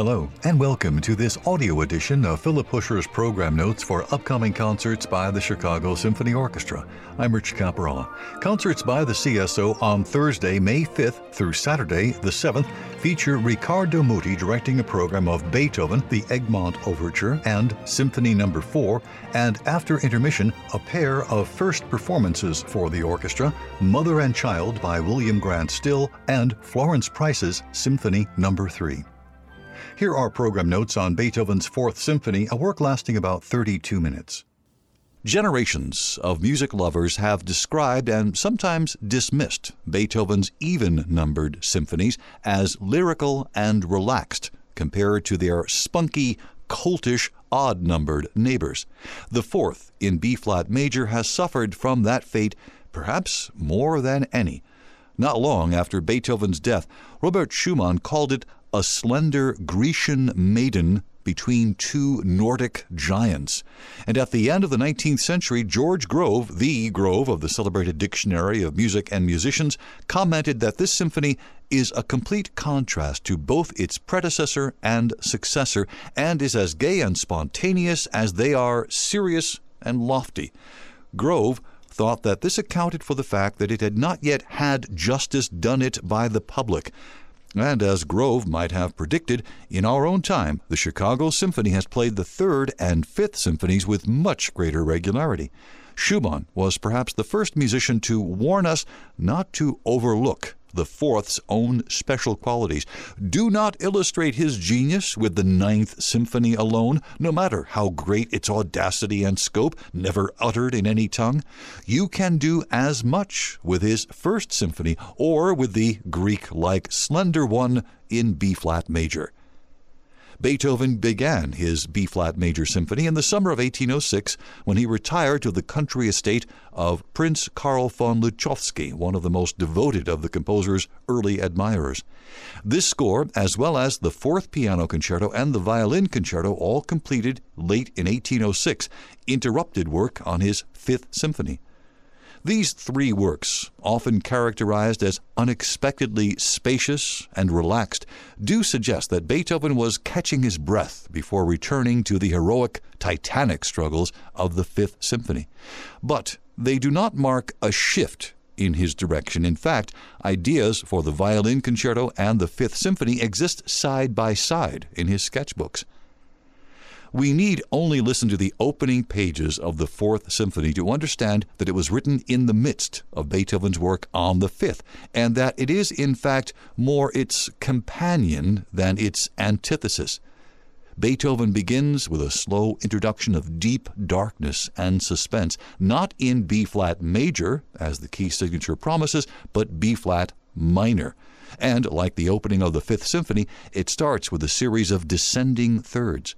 Hello, and welcome to this audio edition of Philip Huscher's program notes for upcoming concerts by the Chicago Symphony Orchestra. I'm Rich Caparella. Concerts by the CSO on Thursday, May 5th through Saturday, the 7th, feature Riccardo Muti directing a program of Beethoven, the Egmont Overture, and Symphony No. 4, and after intermission, a pair of first performances for the orchestra, Mother and Child by William Grant Still, and Florence Price's Symphony No. 3. Here are program notes on Beethoven's Fourth Symphony, a work lasting about 32 minutes. Generations of music lovers have described and sometimes dismissed Beethoven's even-numbered symphonies as lyrical and relaxed compared to their spunky, coltish, odd-numbered neighbors. The Fourth in B-flat major has suffered from that fate perhaps more than any. Not long after Beethoven's death, Robert Schumann called it a slender Grecian maiden between two Nordic giants. And at the end of the 19th century, George Grove, the Grove of the celebrated Dictionary of Music and Musicians, commented that this symphony is a complete contrast to both its predecessor and successor, and is as gay and spontaneous as they are serious and lofty. Grove thought that this accounted for the fact that it had not yet had justice done it by the public. And as Grove might have predicted, in our own time, the Chicago Symphony has played the Third and Fifth Symphonies with much greater regularity. Schumann was perhaps the first musician to warn us not to overlook the Fourth's own special qualities. Do not illustrate his genius with the Ninth Symphony alone, no matter how great its audacity and scope, never uttered in any tongue. You can do as much with his First Symphony or with the Greek-like slender one in B-flat major. Beethoven began his B-flat major symphony in the summer of 1806 when he retired to the country estate of Prince Karl von Lichnowsky, one of the most devoted of the composer's early admirers. This score, as well as the Fourth Piano Concerto and the Violin Concerto, all completed late in 1806, interrupted work on his Fifth Symphony. These three works, often characterized as unexpectedly spacious and relaxed, do suggest that Beethoven was catching his breath before returning to the heroic, titanic struggles of the Fifth Symphony. But they do not mark a shift in his direction. In fact, ideas for the Violin Concerto and the Fifth Symphony exist side by side in his sketchbooks. We need only listen to the opening pages of the Fourth Symphony to understand that it was written in the midst of Beethoven's work on the Fifth, and that it is, in fact, more its companion than its antithesis. Beethoven begins with a slow introduction of deep darkness and suspense, not in B-flat major, as the key signature promises, but B-flat minor. And, like the opening of the Fifth Symphony, it starts with a series of descending thirds.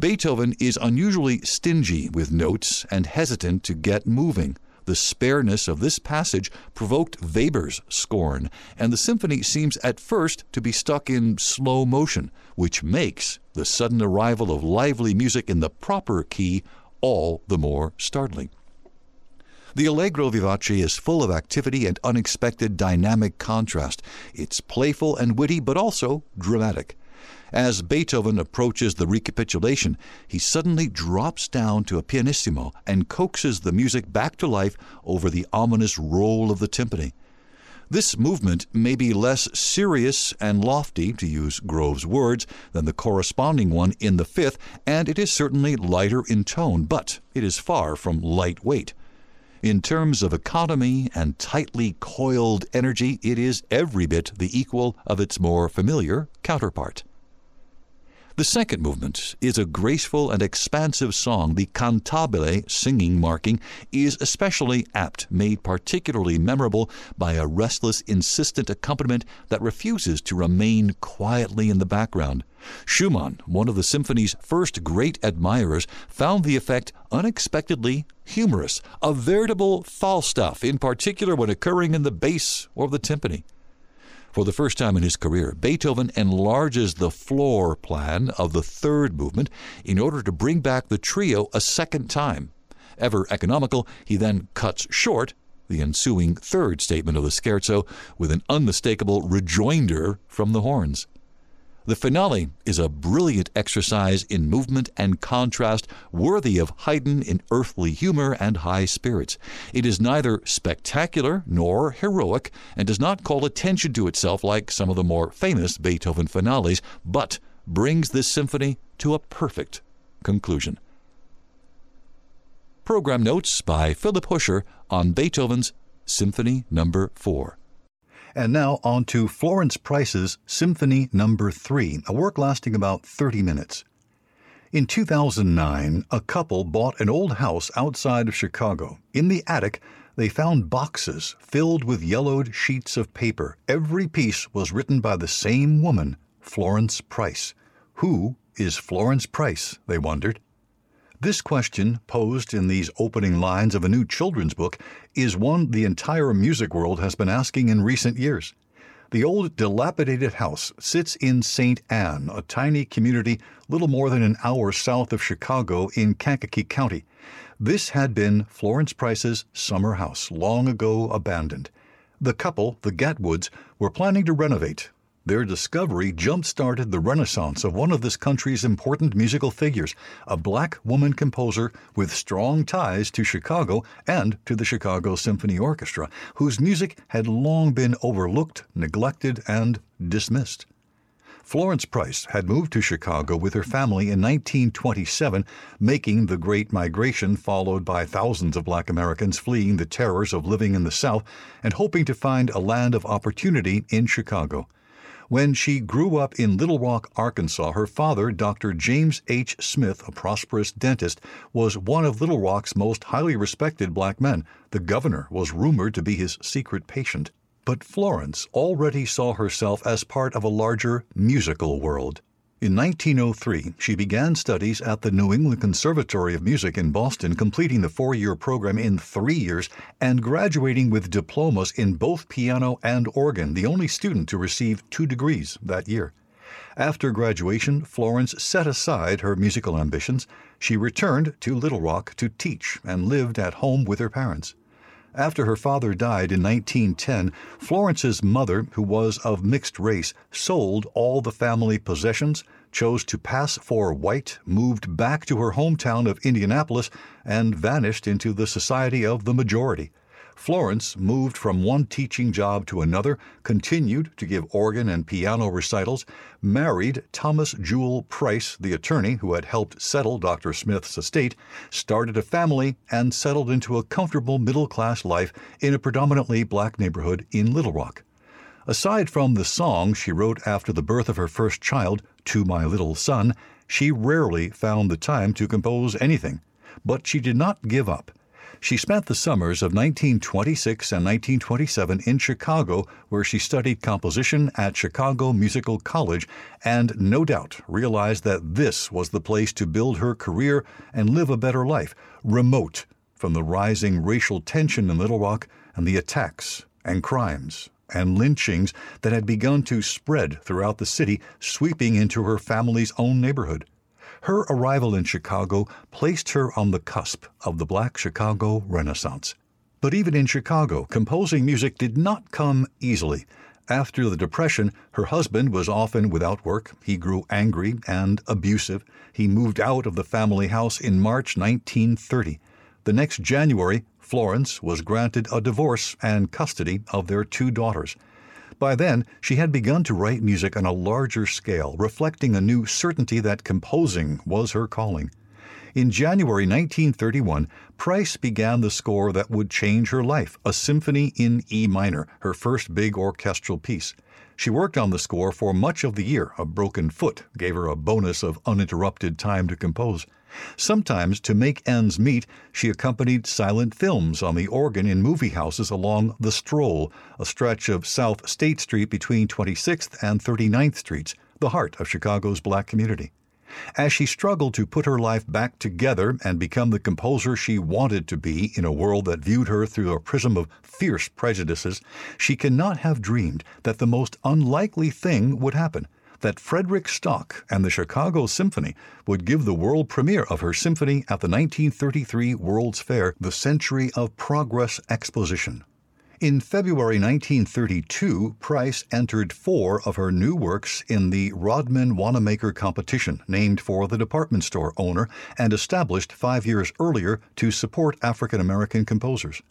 Beethoven is unusually stingy with notes and hesitant to get moving. The spareness of this passage provoked Weber's scorn, and the symphony seems at first to be stuck in slow motion, which makes the sudden arrival of lively music in the proper key all the more startling. The Allegro vivace is full of activity and unexpected dynamic contrast. It's playful and witty, but also dramatic. As Beethoven approaches the recapitulation, he suddenly drops down to a pianissimo and coaxes the music back to life over the ominous roll of the timpani. This movement may be less serious and lofty, to use Grove's words, than the corresponding one in the Fifth, and it is certainly lighter in tone, but it is far from lightweight. In terms of economy and tightly coiled energy, it is every bit the equal of its more familiar counterpart. The second movement is a graceful and expansive song. The cantabile, singing marking, is especially apt, made particularly memorable by a restless, insistent accompaniment that refuses to remain quietly in the background. Schumann, one of the symphony's first great admirers, found the effect unexpectedly humorous, a veritable Falstaff, in particular when occurring in the bass or the timpani. For the first time in his career, Beethoven enlarges the floor plan of the third movement in order to bring back the trio a second time. Ever economical, he then cuts short the ensuing third statement of the scherzo with an unmistakable rejoinder from the horns. The finale is a brilliant exercise in movement and contrast worthy of Haydn in earthly humor and high spirits. It is neither spectacular nor heroic and does not call attention to itself like some of the more famous Beethoven finales, but brings this symphony to a perfect conclusion. Program notes by Philip Huscher on Beethoven's Symphony No. 4. And now on to Florence Price's Symphony No. 3, a work lasting about 30 minutes. In 2009, a couple bought an old house outside of Chicago. In the attic, they found boxes filled with yellowed sheets of paper. Every piece was written by the same woman, Florence Price. Who is Florence Price, they wondered. This question, posed in these opening lines of a new children's book, is one the entire music world has been asking in recent years. The old dilapidated house sits in St. Anne, a tiny community little more than an hour south of Chicago in Kankakee County. This had been Florence Price's summer house, long ago abandoned. The couple, the Gatwoods, were planning to renovate. Their discovery jump-started the renaissance of one of this country's important musical figures, a black woman composer with strong ties to Chicago and to the Chicago Symphony Orchestra, whose music had long been overlooked, neglected, and dismissed. Florence Price had moved to Chicago with her family in 1927, making the Great Migration followed by thousands of black Americans fleeing the terrors of living in the South and hoping to find a land of opportunity in Chicago. When she grew up in Little Rock, Arkansas, her father, Dr. James H. Smith, a prosperous dentist, was one of Little Rock's most highly respected black men. The governor was rumored to be his secret patient. But Florence already saw herself as part of a larger musical world. In 1903, she began studies at the New England Conservatory of Music in Boston, completing the four-year program in 3 years and graduating with diplomas in both piano and organ, the only student to receive 2 degrees that year. After graduation, Florence set aside her musical ambitions. She returned to Little Rock to teach and lived at home with her parents. After her father died in 1910, Florence's mother, who was of mixed race, sold all the family possessions, chose to pass for white, moved back to her hometown of Indianapolis, and vanished into the society of the majority. Florence moved from one teaching job to another, continued to give organ and piano recitals, married Thomas Jewel Price, the attorney who had helped settle Dr. Smith's estate, started a family, and settled into a comfortable middle-class life in a predominantly black neighborhood in Little Rock. Aside from the song she wrote after the birth of her first child, "To My Little Son," she rarely found the time to compose anything. But she did not give up. She spent the summers of 1926 and 1927 in Chicago, where she studied composition at Chicago Musical College and no doubt realized that this was the place to build her career and live a better life, remote from the rising racial tension in Little Rock and the attacks and crimes and lynchings that had begun to spread throughout the city, sweeping into her family's own neighborhood. Her arrival in Chicago placed her on the cusp of the Black Chicago Renaissance. But even in Chicago, composing music did not come easily. After the Depression, her husband was often without work. He grew angry and abusive. He moved out of the family house in March 1930. The next January, Florence was granted a divorce and custody of their 2 daughters. By then, she had begun to write music on a larger scale, reflecting a new certainty that composing was her calling. In January 1931, Price began the score that would change her life, a symphony in E minor, her first big orchestral piece. She worked on the score for much of the year. A broken foot gave her a bonus of uninterrupted time to compose. Sometimes, to make ends meet, she accompanied silent films on the organ in movie houses along The Stroll, a stretch of South State Street between 26th and 39th Streets, the heart of Chicago's black community. As she struggled to put her life back together and become the composer she wanted to be in a world that viewed her through a prism of fierce prejudices, she cannot have dreamed that the most unlikely thing would happen, that Frederick Stock and the Chicago Symphony would give the world premiere of her symphony at the 1933 World's Fair, the Century of Progress Exposition. In February 1932, Price entered 4 of her new works in the Rodman Wanamaker Competition, named for the department store owner and established 5 years earlier to support African-American composers.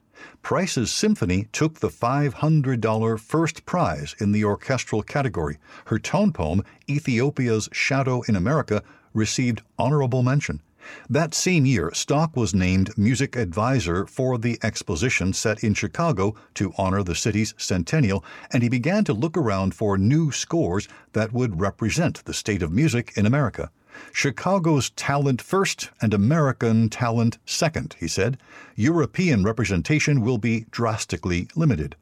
Price's symphony took the $500 first prize in the orchestral category. Her tone poem, Ethiopia's Shadow in America, received honorable mention. That same year, Stock was named music advisor for the exposition set in Chicago to honor the city's centennial, and he began to look around for new scores that would represent the state of music in America. Chicago's talent first and American talent second, he said. European representation will be drastically limited.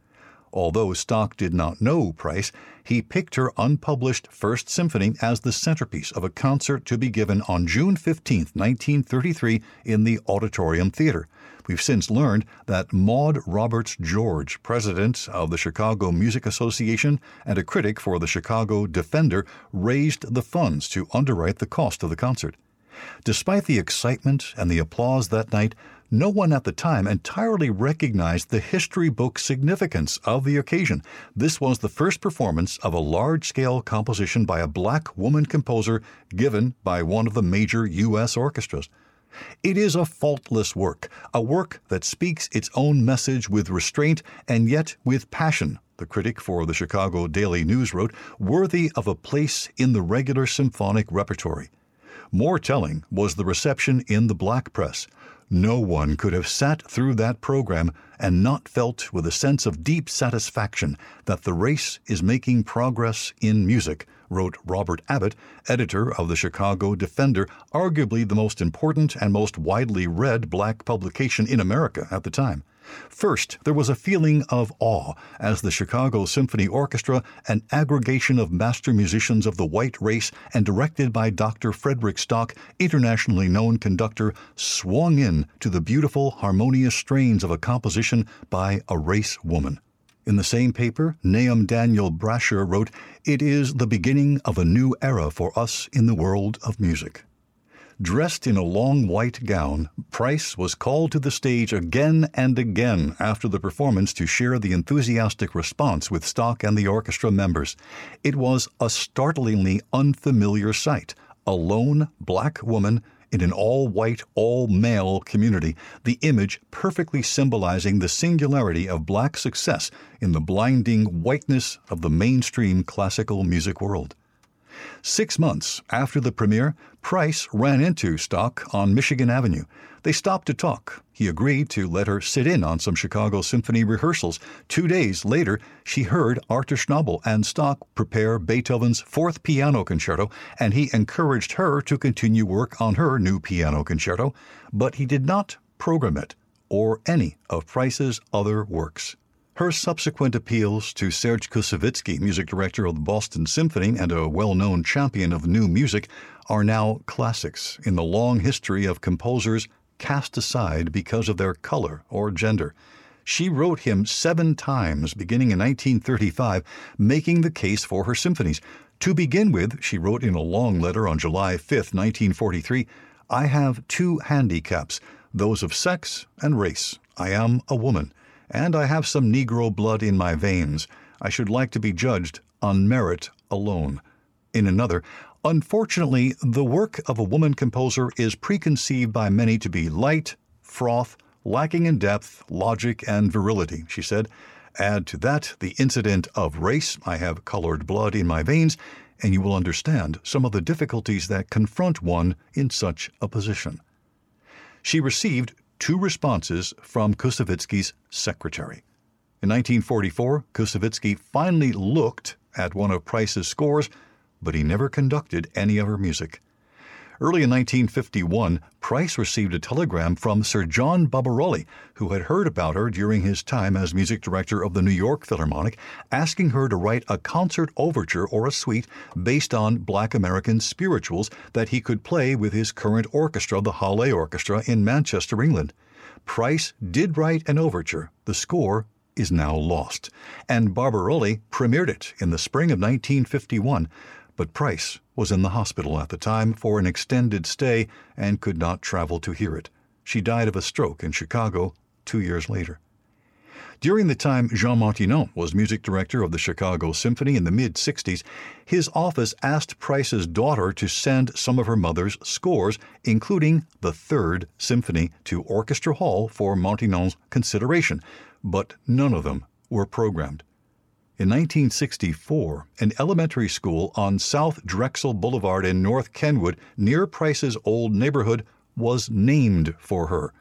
Although Stock did not know Price, he picked her unpublished First Symphony as the centerpiece of a concert to be given on June 15, 1933, in the Auditorium Theater. We've since learned that Maude Roberts George, president of the Chicago Music Association and a critic for the Chicago Defender, raised the funds to underwrite the cost of the concert. Despite the excitement and the applause that night, no one at the time entirely recognized the history book significance of the occasion. This was the first performance of a large-scale composition by a black woman composer given by one of the major U.S. orchestras. It is a faultless work, a work that speaks its own message with restraint and yet with passion, the critic for the Chicago Daily News wrote, worthy of a place in the regular symphonic repertory. More telling was the reception in the black press. No one could have sat through that program and not felt with a sense of deep satisfaction that the race is making progress in music, wrote Robert Abbott, editor of the Chicago Defender, arguably the most important and most widely read black publication in America at the time. First, there was a feeling of awe as the Chicago Symphony Orchestra, an aggregation of master musicians of the white race and directed by Dr. Frederick Stock, internationally known conductor, swung in to the beautiful, harmonious strains of a composition by a race woman. In the same paper, Nahum Daniel Brasher wrote, "It is the beginning of a new era for us in the world of music." Dressed in a long white gown, Price was called to the stage again and again after the performance to share the enthusiastic response with Stock and the orchestra members. It was a startlingly unfamiliar sight, a lone black woman in an all-white, all-male community, the image perfectly symbolizing the singularity of black success in the blinding whiteness of the mainstream classical music world. 6 months after the premiere, Price ran into Stock on Michigan Avenue. They stopped to talk. He agreed to let her sit in on some Chicago Symphony rehearsals. 2 days later, she heard Artur Schnabel and Stock prepare Beethoven's Fourth Piano Concerto, and he encouraged her to continue work on her new piano concerto, but he did not program it or any of Price's other works. Her subsequent appeals to Serge Koussevitzky, music director of the Boston Symphony and a well-known champion of new music, are now classics in the long history of composers cast aside because of their color or gender. She wrote him 7 times, beginning in 1935, making the case for her symphonies. To begin with, she wrote in a long letter on July 5, 1943, "I have 2 handicaps, those of sex and race. I am a woman, and I have some Negro blood in my veins. I should like to be judged on merit alone." In another, "Unfortunately, the work of a woman composer is preconceived by many to be light, froth, lacking in depth, logic, and virility," she said. "Add to that the incident of race, I have colored blood in my veins, and you will understand some of the difficulties that confront one in such a position." She received 2 responses from Koussevitzky's secretary. In 1944, Koussevitzky finally looked at one of Price's scores, but he never conducted any of her music. Early in 1951, Price received a telegram from Sir John Barbirolli, who had heard about her during his time as music director of the New York Philharmonic, asking her to write a concert overture or a suite based on black American spirituals that he could play with his current orchestra, the Hallé Orchestra in Manchester, England. Price did write an overture. The score is now lost, and Barbirolli premiered it in the spring of 1951, but Price was in the hospital at the time for an extended stay and could not travel to hear it. She died of a stroke in Chicago 2 years later. During the time Jean Martinon was music director of the Chicago Symphony in the mid-60s, his office asked Price's daughter to send some of her mother's scores, including the Third Symphony, to Orchestra Hall for Martinon's consideration, but none of them were programmed. In 1964, an elementary school on South Drexel Boulevard in North Kenwood, near Price's old neighborhood, was named for her.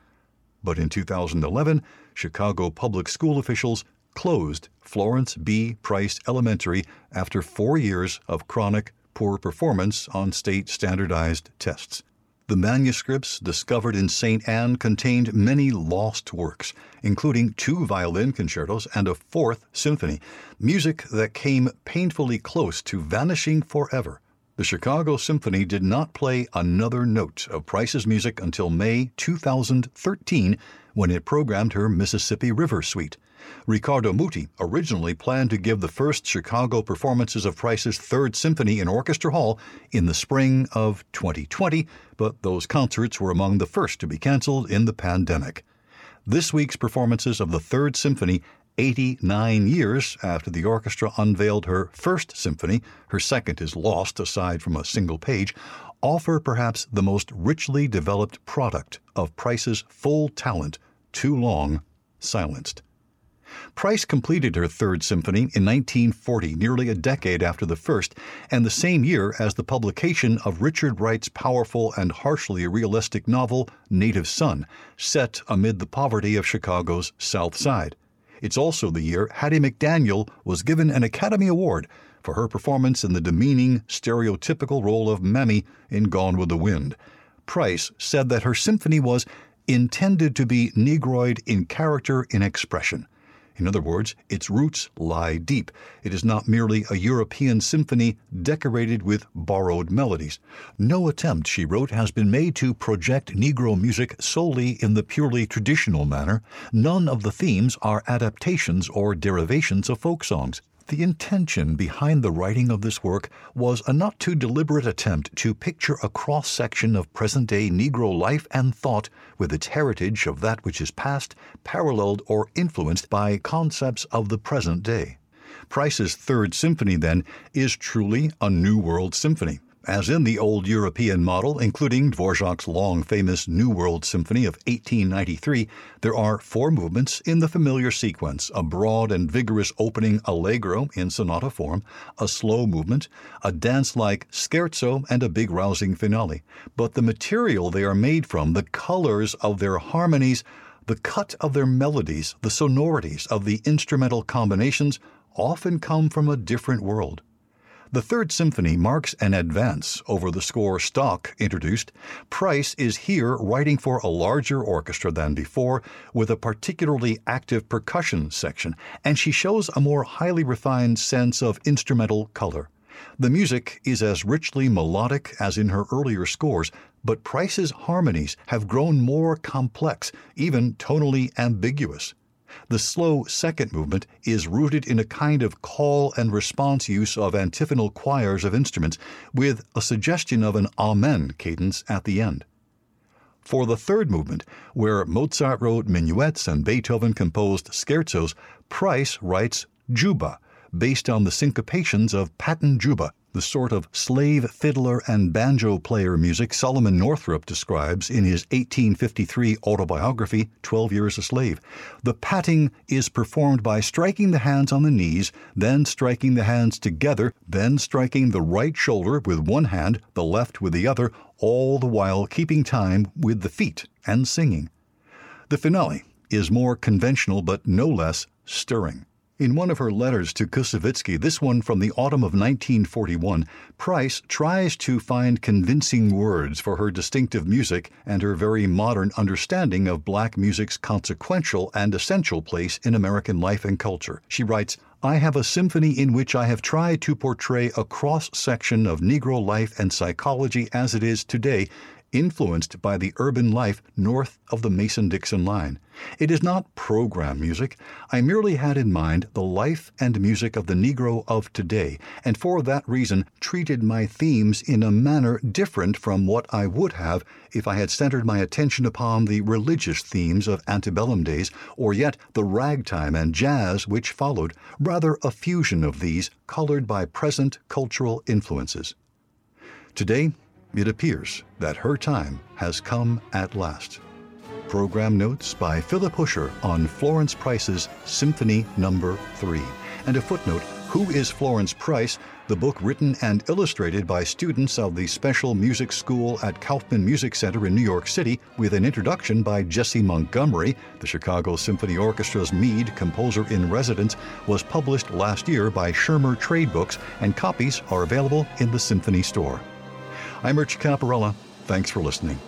But in 2011, Chicago public school officials closed Florence B. Price Elementary after 4 years of chronic poor performance on state standardized tests. The manuscripts discovered in St. Anne contained many lost works, including 2 violin concertos and a 4th symphony, music that came painfully close to vanishing forever. The Chicago Symphony did not play another note of Price's music until May 2013, when it programmed her Mississippi River Suite. Riccardo Muti originally planned to give the first Chicago performances of Price's Third Symphony in Orchestra Hall in the spring of 2020, but those concerts were among the first to be canceled in the pandemic. This week's performances of the Third Symphony, 89 years after the orchestra unveiled her first symphony, her second is lost aside from a single page, offer perhaps the most richly developed product of Price's full talent, too long silenced. Price completed her Third Symphony in 1940, nearly a decade after the first, and the same year as the publication of Richard Wright's powerful and harshly realistic novel, Native Son, set amid the poverty of Chicago's South Side. It's also the year Hattie McDaniel was given an Academy Award for her performance in the demeaning, stereotypical role of Mammy in Gone with the Wind. Price said that her symphony was intended to be Negroid in character, in expression. In other words, its roots lie deep. It is not merely a European symphony decorated with borrowed melodies. No attempt, she wrote, has been made to project Negro music solely in the purely traditional manner. None of the themes are adaptations or derivations of folk songs. The intention behind the writing of this work was a not too deliberate attempt to picture a cross-section of present-day Negro life and thought with its heritage of that which is past, paralleled or influenced by concepts of the present day. Price's Third Symphony, then, is truly a New World symphony, as in the old European model, including Dvorak's long-famous New World Symphony of 1893, there are 4 movements in the familiar sequence, a broad and vigorous opening allegro in sonata form, a slow movement, a dance-like scherzo, and a big rousing finale. But the material they are made from, the colors of their harmonies, the cut of their melodies, the sonorities of the instrumental combinations often come from a different world. The Third Symphony marks an advance over the score Stock introduced. Price is here writing for a larger orchestra than before, with a particularly active percussion section, and she shows a more highly refined sense of instrumental color. The music is as richly melodic as in her earlier scores, but Price's harmonies have grown more complex, even tonally ambiguous. The slow second movement is rooted in a kind of call and response use of antiphonal choirs of instruments, with a suggestion of an Amen cadence at the end. For the third movement, where Mozart wrote minuets and Beethoven composed scherzos, Price writes Juba, based on the syncopations of Patten Juba, the sort of slave fiddler and banjo player music Solomon Northup describes in his 1853 autobiography, 12 Years a Slave. The patting is performed by striking the hands on the knees, then striking the hands together, then striking the right shoulder with one hand, the left with the other, all the while keeping time with the feet and singing. The finale is more conventional but no less stirring. In one of her letters to Koussevitzky, this one from the autumn of 1941, Price tries to find convincing words for her distinctive music and her very modern understanding of black music's consequential and essential place in American life and culture. She writes, "I have a symphony in which I have tried to portray a cross-section of Negro life and psychology as it is today, influenced by the urban life north of the Mason-Dixon line. It is not program music. I merely had in mind the life and music of the Negro of today, and for that reason treated my themes in a manner different from what I would have if I had centered my attention upon the religious themes of antebellum days, or yet the ragtime and jazz which followed, rather a fusion of these colored by present cultural influences. Today, it appears that her time has come at last. Program notes by Philip Huscher on Florence Price's Symphony No. 3. And a footnote, Who is Florence Price? The book written and illustrated by students of the Special Music School at Kaufman Music Center in New York City, with an introduction by Jesse Montgomery, the Chicago Symphony Orchestra's Mead Composer-in-Residence, was published last year by Schirmer Trade Books, and copies are available in the Symphony Store. I'm Rich Caparella. Thanks for listening.